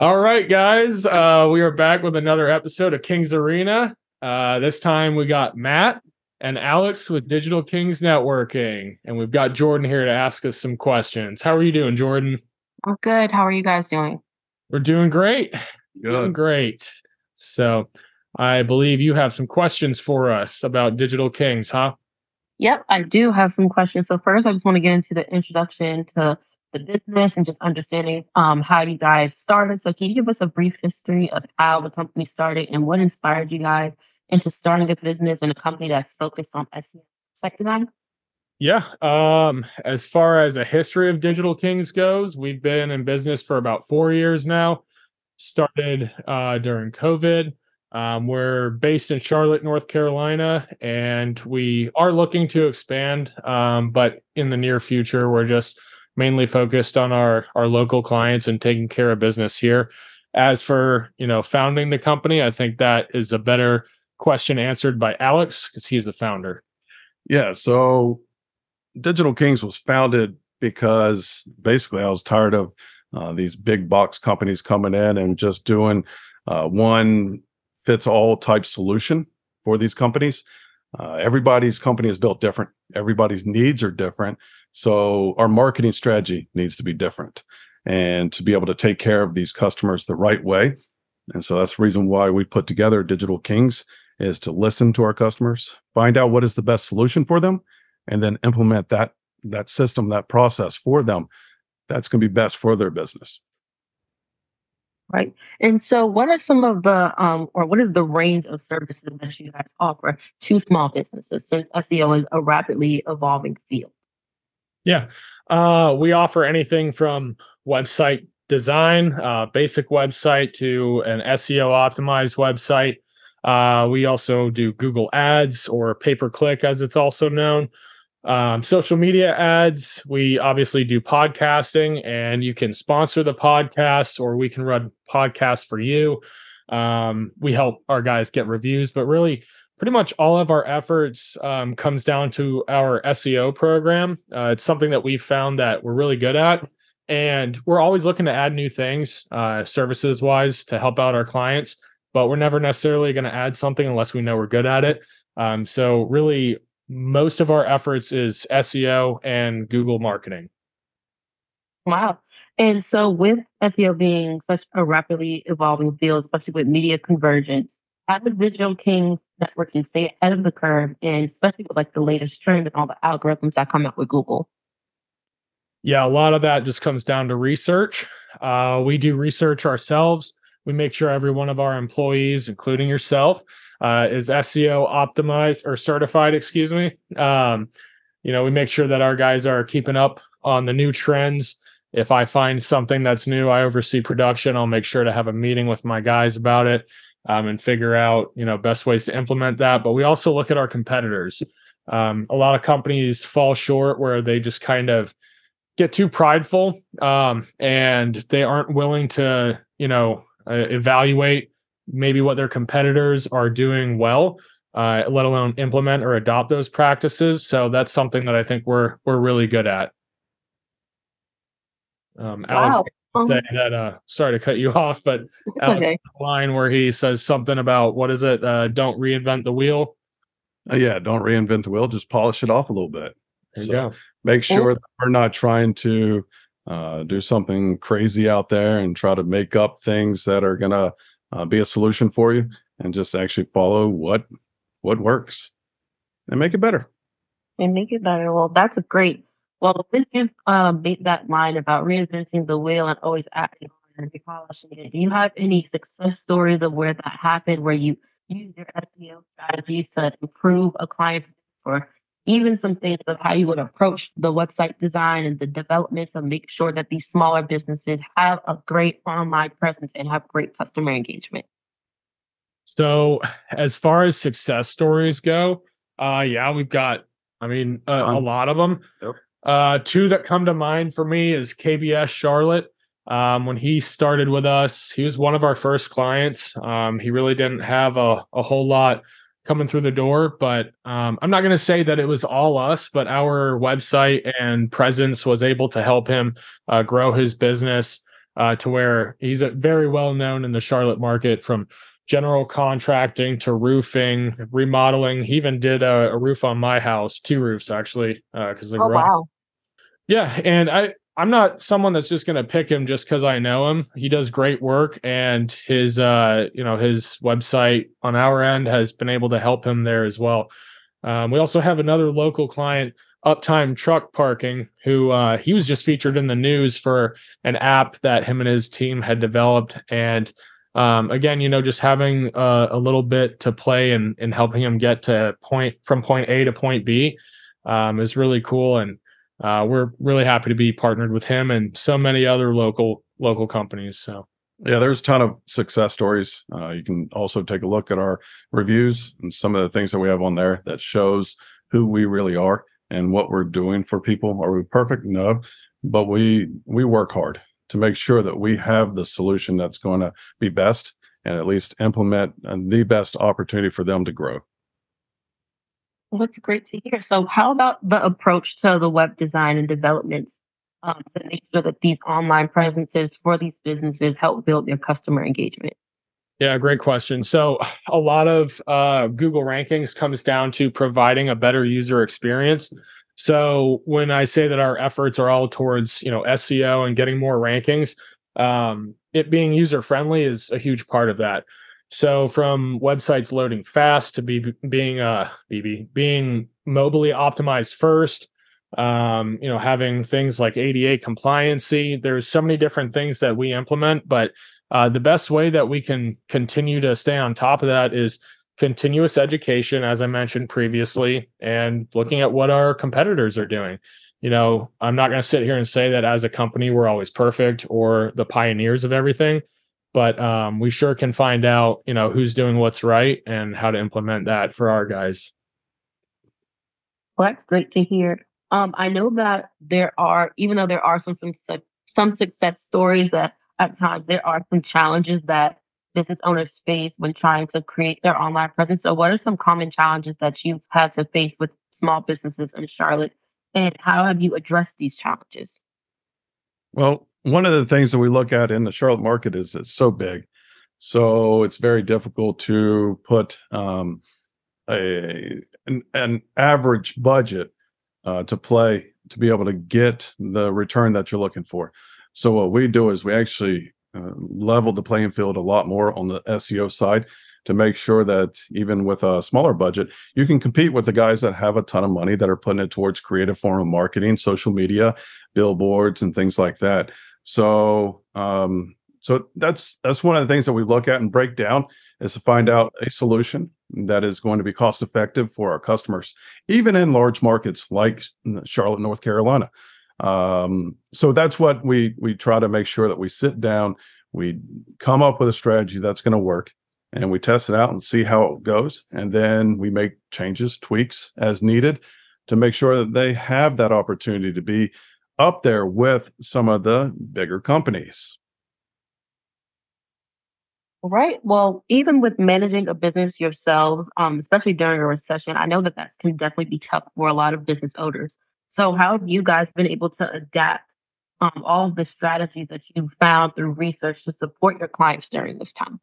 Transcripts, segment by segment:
All right, guys, we are back with another episode of King's Arena. This time we got Matt and Alex with Digital Kings Networking, and we've got Jordan here to ask us some questions. How are you doing, Jordan? I'm good. How are you guys doing? We're doing great. Good. Doing great. So I believe you have some questions for us about Digital Kings, huh? Yep, I do have some questions. So first, I just want to get into the introduction to the business and just understanding how you guys started. So can you give us a brief history of how the company started and what inspired you guys into starting a business and a company that's focused on SEO website design? Yeah. As far as a history of Digital Kings goes, we've been in business for about 4 years now. Started during COVID. We're based in Charlotte, North Carolina, and we are looking to expand. But in the near future, we're just mainly focused on our local clients and taking care of business here. As for, founding the company, I think that is a better question answered by Alex because he's the founder. Yeah. So Digital Kings was founded because basically I was tired of these big box companies coming in and just doing one fits all type solution for these companies. Everybody's company is built different. Everybody's needs are different. So our marketing strategy needs to be different and to be able to take care of these customers the right way. And so that's the reason why we put together Digital Kings, is to listen to our customers, find out what is the best solution for them, and then implement that system, that process for them that's going to be best for their business. Right. And so what are some of the, or what is the range of services that you guys offer to small businesses, since SEO is a rapidly evolving field? Yeah. We offer anything from website design, basic website, to an SEO optimized website. We also do Google ads, or pay-per-click as it's also known. Social media ads. We obviously do podcasting, and you can sponsor the podcast, or we can run podcasts for you. We help our guys get reviews, but really pretty much all of our efforts comes down to our SEO program. It's something that we found that we're really good at, and we're always looking to add new things services wise to help out our clients, but we're never necessarily going to add something unless we know we're good at it. So really, most of our efforts is SEO and Google marketing. Wow. And so with SEO being such a rapidly evolving field, especially with media convergence, how does Digital Kings Networking stay ahead of the curve, and especially with the latest trend and all the algorithms that come out with Google? Yeah, a lot of that just comes down to research. We do research ourselves. We make sure every one of our employees, including yourself, is SEO optimized or certified, excuse me. We make sure that our guys are keeping up on the new trends. If I find something that's new, I oversee production. I'll make sure to have a meeting with my guys about it and figure out, best ways to implement that. But we also look at our competitors. A lot of companies fall short where they just kind of get too prideful and they aren't willing to, evaluate maybe what their competitors are doing well, let alone implement or adopt those practices. So that's something that I think we're really good at. Alex say that. Sorry to cut you off, but Alex okay. Line where he says something about, what is it? Don't reinvent the wheel. Yeah, don't reinvent the wheel. Just polish it off a little bit. There you go. Make sure that we're not trying to do something crazy out there and try to make up things that are gonna be a solution for you, and just actually follow what works and make it better. Well, that's a great. Well, since you made that line about reinventing the wheel and always acting on and polishing it, do you have any success stories of where that happened, where you use your SEO strategies to improve a client's, or even some things of how you would approach the website design and the development to make sure that these smaller businesses have a great online presence and have great customer engagement? So as far as success stories go, yeah, we've got I mean, a lot of them. Yep. Two that come to mind for me is KBS Charlotte. When he started with us, he was one of our first clients. He really didn't have a whole lot coming through the door, but I'm not going to say that it was all us, but our website and presence was able to help him grow his business to where he's very well known in the Charlotte market, from general contracting to roofing, remodeling. He even did a roof on my house, 2 roofs actually, because they were. Wow. Yeah, and I'm not someone that's just going to pick him just because I know him. He does great work, and his his website on our end has been able to help him there as well. We also have another local client, Uptime Truck Parking, who he was just featured in the news for an app that him and his team had developed. And again, just having a little bit to play and helping him get to point A to point B is really cool. And we're really happy to be partnered with him and so many other local companies. So yeah, there's a ton of success stories. You can also take a look at our reviews and some of the things that we have on there that shows who we really are and what we're doing for people. Are we perfect? No, but we work hard to make sure that we have the solution that's going to be best and at least implement the best opportunity for them to grow. Well, that's great to hear. So how about the approach to the web design and developments to make sure that these online presences for these businesses help build their customer engagement? Yeah, great question. So a lot of Google rankings comes down to providing a better user experience. So when I say that our efforts are all towards, SEO and getting more rankings, it being user-friendly is a huge part of that. So from websites loading fast to being mobily optimized first, having things like ADA compliancy, there's so many different things that we implement, but the best way that we can continue to stay on top of that is continuous education, as I mentioned previously, and looking at what our competitors are doing. I'm not going to sit here and say that as a company, we're always perfect or the pioneers of everything. But we sure can find out, who's doing what's right and how to implement that for our guys. Well, that's great to hear. I know that even though there are some success stories, that at times there are some challenges that business owners face when trying to create their online presence. So what are some common challenges that you've had to face with small businesses in Charlotte, and how have you addressed these challenges? Well, one of the things that we look at in the Charlotte market is it's so big. So it's very difficult to put an average budget to be able to get the return that you're looking for. So what we do is we actually level the playing field a lot more on the SEO side to make sure that even with a smaller budget, you can compete with the guys that have a ton of money that are putting it towards creative form of marketing, social media, billboards, and things like that. So that's one of the things that we look at and break down, is to find out a solution that is going to be cost effective for our customers, even in large markets like Charlotte, North Carolina. So that's what we try to make sure, that we sit down, we come up with a strategy that's going to work, and we test it out and see how it goes. And then we make changes, tweaks as needed to make sure that they have that opportunity to be up there with some of the bigger companies. All right. Well, even with managing a business yourselves, especially during a recession, I know that can definitely be tough for a lot of business owners. So how have you guys been able to adapt all of the strategies that you've found through research to support your clients during this time?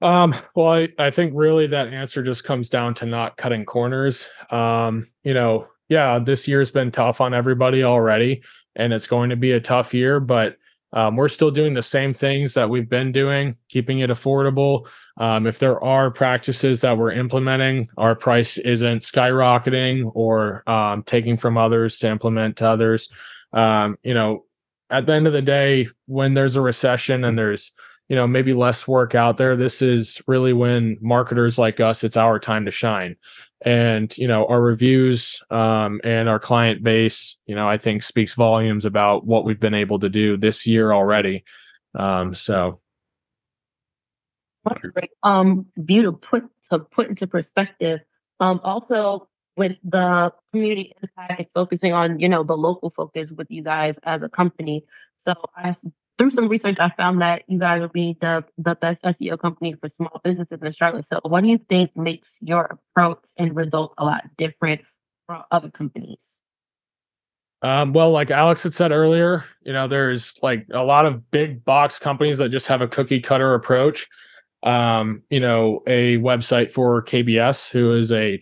Well, I think really that answer just comes down to not cutting corners. This year's been tough on everybody already, and it's going to be a tough year, but we're still doing the same things that we've been doing, keeping it affordable. If there are practices that we're implementing, our price isn't skyrocketing or taking from others to implement to others. At the end of the day, when there's a recession and there's maybe less work out there, this is really when marketers like us, it's our time to shine. And, our reviews and our client base, I think speaks volumes about what we've been able to do this year already. That's great. View to put into perspective. Also, with the community impact and focusing on, you know, the local focus with you guys as a company. So through some research, I found that you guys will be the best SEO company for small businesses in Charlotte. So what do you think makes your approach and results a lot different from other companies? Well, like Alex had said earlier, you know, there's like a lot of big box companies that just have a cookie cutter approach. You know, a website for KBS, who is a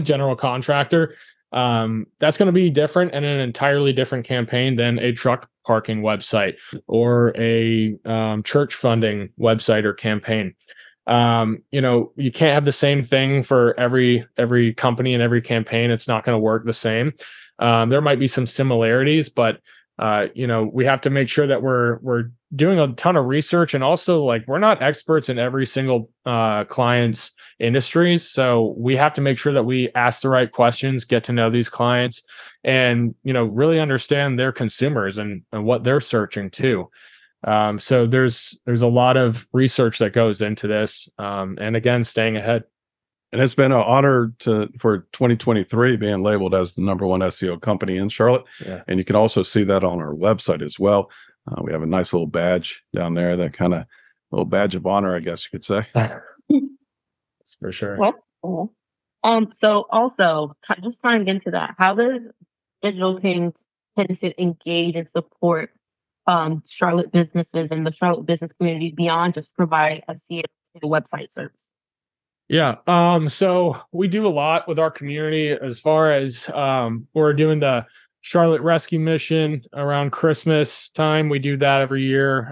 general contractor. That's going to be different and an entirely different campaign than a truck parking website or a church funding website or campaign. You know, you can't have the same thing for every company and every campaign. It's not going to work the same. There might be some similarities, but you know, we have to make sure that we're doing a ton of research, and also like we're not experts in every single client's industries. So we have to make sure that we ask the right questions, get to know these clients, and, you know, really understand their consumers and what they're searching too. So there's a lot of research that goes into this. And again, staying ahead. And it's been an honor for 2023 being labeled as the number one SEO company in Charlotte. Yeah. And you can also see that on our website as well. We have a nice little badge down there, that kind of little badge of honor, I guess you could say. That's for sure. Well, cool. So also, just tying into that, how does Digital Kings tend to engage and support Charlotte businesses and the Charlotte business community beyond just providing SEO website service? Yeah. So we do a lot with our community as far as we're doing the Charlotte Rescue Mission around Christmas time. We do that every year.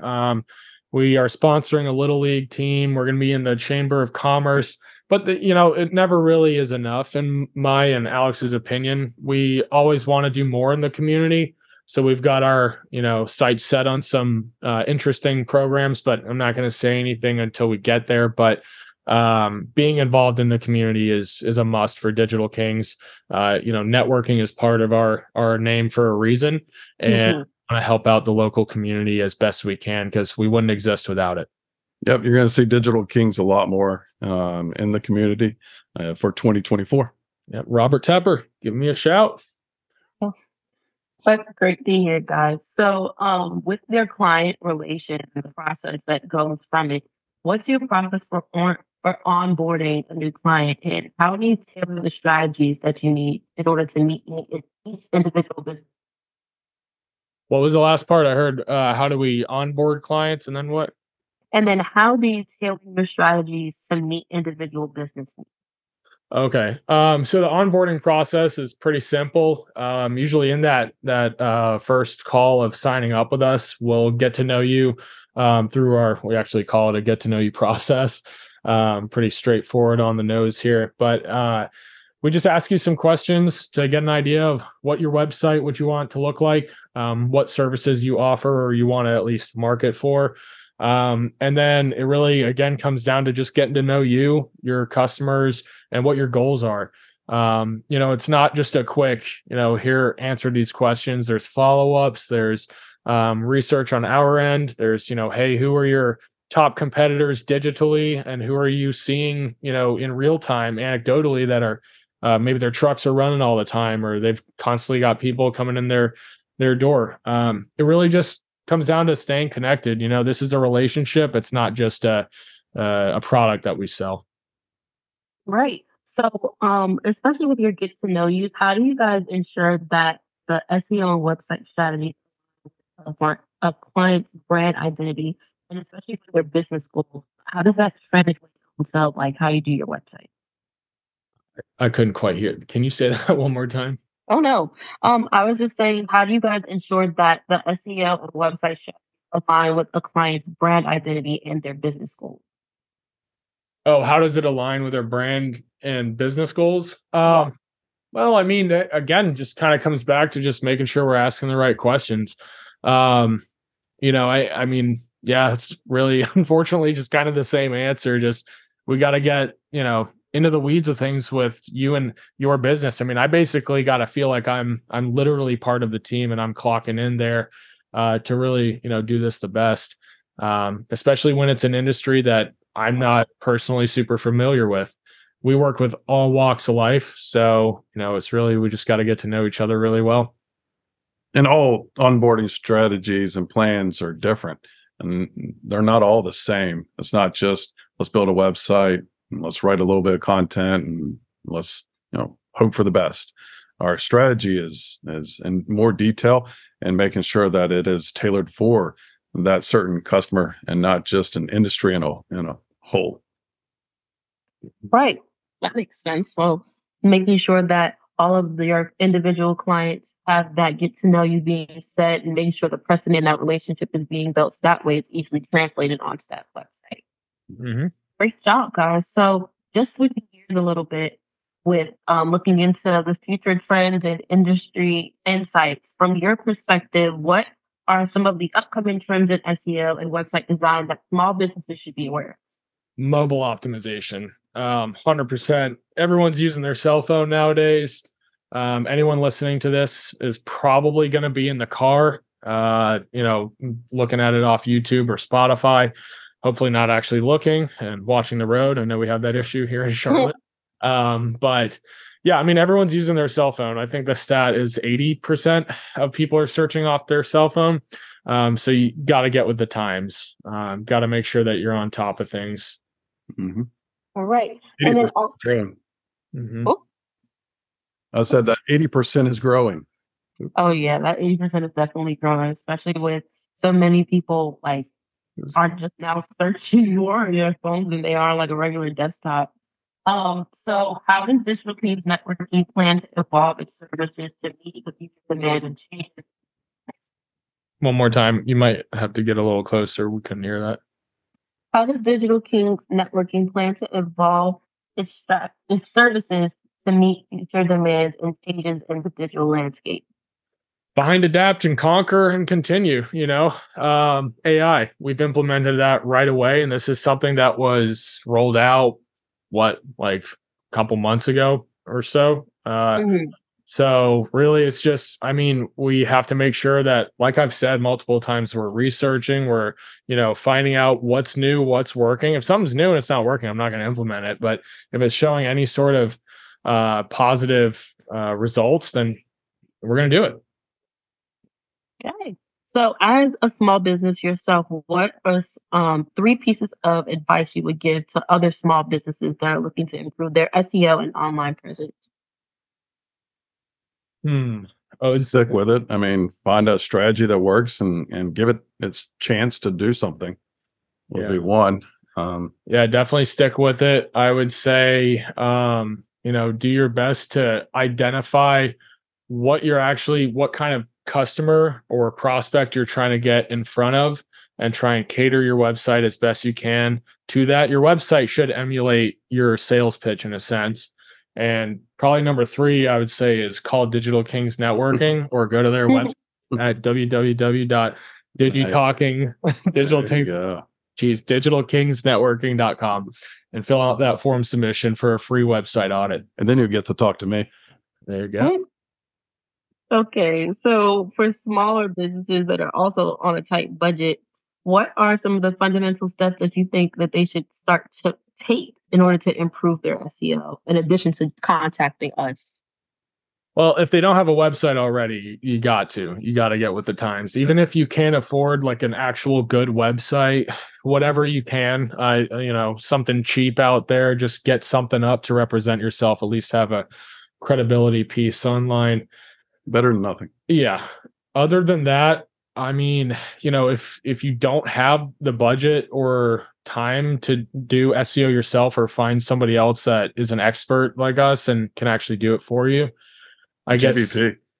We are sponsoring a Little League team. We're going to be in the Chamber of Commerce, but you know, it never really is enough in my and Alex's opinion. We always want to do more in the community. So we've got our, you know, sights set on some interesting programs, but I'm not going to say anything until we get there. But being involved in the community is a must for Digital Kings. You know, networking is part of our name for a reason, and mm-hmm. want to help out the local community as best we can, because we wouldn't exist without it. Yep, you're going to see Digital Kings a lot more in the community for 2024. Yep, Robert Tepper, give me a shout. That's great to hear, guys. So with their client relation and the process that goes from it, what's your process for onboarding a new client, and how do you tailor the strategies that you need in order to meet each individual business? What was the last part I heard? How do we onboard clients, and then what? And then how do you tailor your strategies to meet individual business needs? Okay. So the onboarding process is pretty simple. Usually in that first call of signing up with us, we'll get to know you through we actually call it a get to know you process. Pretty straightforward on the nose here, but we just ask you some questions to get an idea of what your website, what you want to look like, what services you offer or you want to at least market for. And then it really, again, comes down to just getting to know you, your customers, and what your goals are. You know, it's not just a quick, you know, here, answer these questions. There's follow-ups, there's research on our end. There's, you know, hey, who are your top competitors digitally, and who are you seeing, you know, in real time, anecdotally, that are maybe their trucks are running all the time, or they've constantly got people coming in their door. It really just comes down to staying connected. You know, this is a relationship. It's not just a product that we sell. Right. So, especially with your get to know yous, how do you guys ensure that the SEO and website strategy of a client's brand identity, and especially for their business goals, how does that translate into like how you do your website? I couldn't quite hear. Can you say that one more time? Oh no. I was just saying, how do you guys ensure that the SEO and website should align with a client's brand identity and their business goals? Oh, how does it align with their brand and business goals? Well, I mean, again, just kind of comes back to just making sure we're asking the right questions. You know, I mean, yeah, it's really, unfortunately, just kind of the same answer. Just, we got to get, you know, into the weeds of things with you and your business. I mean, I basically got to feel like I'm literally part of the team, and I'm clocking in there to really, you know, do this the best, especially when it's an industry that I'm not personally super familiar with. we work with all walks of life. So, you know, it's really, we just got to get to know each other really well. And all onboarding strategies and plans are different, and they're not all the same. It's not just let's build a website and let's write a little bit of content and let's, you know, hope for the best. Our strategy is in more detail and making sure that it is tailored for that certain customer and not just an industry in a whole. Right. That makes sense. So making sure that all of your individual clients have that get to know you being set and making sure the precedent in that relationship is being built. So that way it's easily translated onto that website. Mm-hmm. Great job, guys. So just switching gears a little bit with looking into the future trends and industry insights. From your perspective, what are some of the upcoming trends in SEO and website design that small businesses should be aware of? Mobile optimization, 100%. Everyone's using their cell phone nowadays. Anyone listening to this is probably going to be in the car, you know, looking at it off YouTube or Spotify, hopefully not actually looking and watching the road. I know we have that issue here in Charlotte. But yeah, I mean, everyone's using their cell phone. I think the stat is 80% of people are searching off their cell phone. So you got to get with the times, got to make sure that you're on top of things. Mm-hmm. All right. And then mm-hmm. Oh. I said that 80% is growing. Oh yeah. That 80% is definitely growing, especially with so many people like aren't just now searching more on their phones than they are like a regular desktop. So how does Digital Kings Networking plan to evolve its services to meet the future demand and changes? One more time, you might have to get a little closer. We couldn't hear that. How does Digital Kings Networking plan to evolve its services to meet future demands and changes in the digital landscape? Behind, adapt and conquer and continue, you know, AI. We've implemented that right away. And this is something that was rolled out, like a couple months ago or so. Mm-hmm. So really, it's just, I mean, we have to make sure that, like I've said multiple times, we're researching, we're, you know, finding out what's new, what's working. If something's new and it's not working, I'm not going to implement it. But if it's showing any sort of positive results, then we're going to do it. Okay. So as a small business yourself, what are 3 pieces of advice you would give to other small businesses that are looking to improve their SEO and online presence? Oh, stick with it. I mean, find a strategy that works and give it its chance to do something would be one. Yeah, definitely stick with it. I would say, you know, do your best to identify what kind of customer or prospect you're trying to get in front of, and try and cater your website as best you can to that. Your website should emulate your sales pitch in a sense. And probably number 3, I would say, is call Digital Kings Networking or go to their website at digitalkingsnetworking.com and fill out that form submission for a free website audit. And then you'll get to talk to me. There you go. Okay. So for smaller businesses that are also on a tight budget, what are some of the fundamental steps that you think that they should start to take in order to improve their SEO, in addition to contacting us? Well, if they don't have a website already, you got to get with the times. Even if you can't afford like an actual good website, whatever you can, you know, something cheap out there, just get something up to represent yourself, at least have a credibility piece online. Better than nothing. Yeah. Other than that, I mean, you know, if you don't have the budget or time to do SEO yourself, or find somebody else that is an expert like us and can actually do it for you, I guess.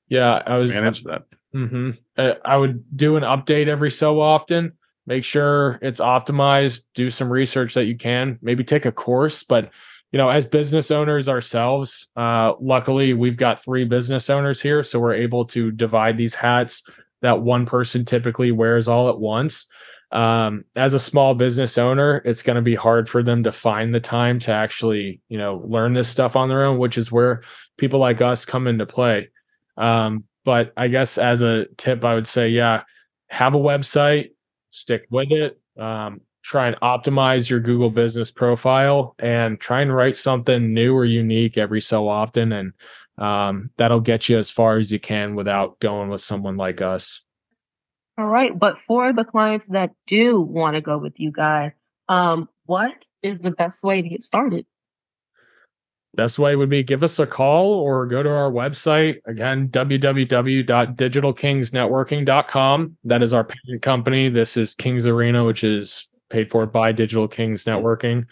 Yeah, I was manage that. Mm-hmm. I would do an update every so often. Make sure it's optimized. Do some research that you can. Maybe take a course, but. You know, as business owners ourselves, luckily we've got 3 business owners here, so we're able to divide these hats that one person typically wears all at once. As a small business owner, it's going to be hard for them to find the time to actually, you know, learn this stuff on their own, which is where people like us come into play. But I guess as a tip, I would say, yeah, have a website, stick with it. try and optimize your Google business profile and try and write something new or unique every so often. And that'll get you as far as you can without going with someone like us. All right. But for the clients that do want to go with you guys, what is the best way to get started? Best way would be give us a call or go to our website. Again, www.digitalkingsnetworking.com. That is our parent company. This is King's Arena, which is paid for by Digital Kings Networking.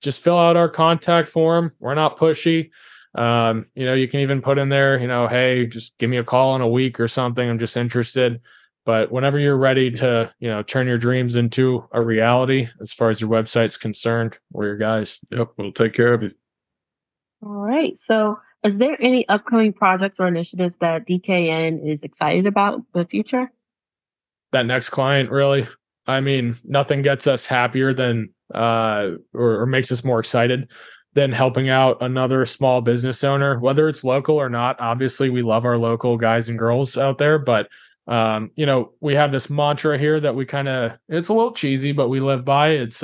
Just fill out our contact form. We're not pushy. You can even put in there, hey, just give me a call in a week or something. I'm just interested. But whenever you're ready to, turn your dreams into a reality, as far as your website's concerned, we're your guys. Yep. We'll take care of you. All right. So is there any upcoming projects or initiatives that DKN is excited about for the future? That next client, really. I mean, nothing gets us happier than, or makes us more excited than helping out another small business owner, whether it's local or not. Obviously, we love our local guys and girls out there, but we have this mantra here that we it's a little cheesy, but we live by. It's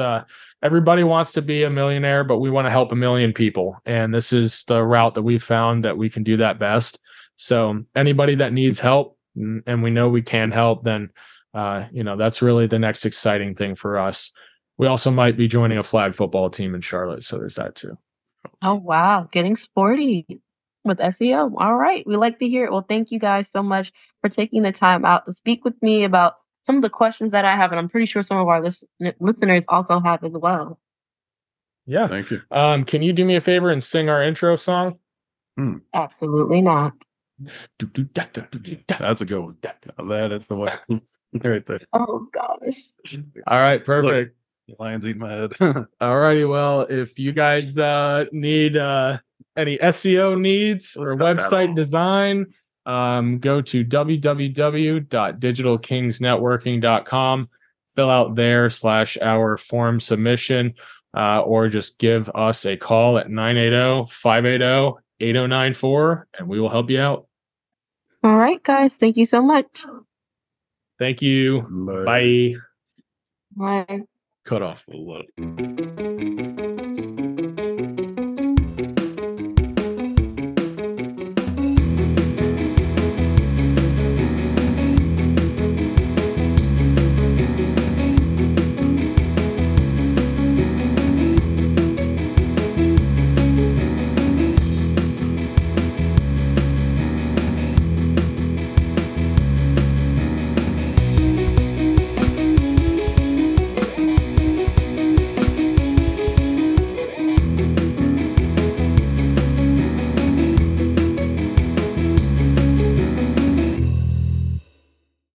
everybody wants to be a millionaire, but we want to help 1 million people. And this is the route that we found that we can do that best. So anybody that needs help and we know we can help, then, that's really the next exciting thing for us. We also might be joining a flag football team in Charlotte. So there's that too. Oh, wow. Getting sporty with SEO. All right. We like to hear it. Well, thank you guys so much for taking the time out to speak with me about some of the questions that I have. And I'm pretty sure some of our listeners also have as well. Yeah. Thank you. Can you do me a favor and sing our intro song? Absolutely not. That's a good one. That's the one. Right there. Oh, gosh. All right. Perfect. Look. Lions eat my head. All righty. Well, if you guys need any SEO needs or website design, go to www.digitalkingsnetworking.com, fill out there /our form submission, or just give us a call at 980-580-8094, and we will help you out. All right, guys. Thank you so much. Thank you. Bye. Bye. Bye. Cut off the look.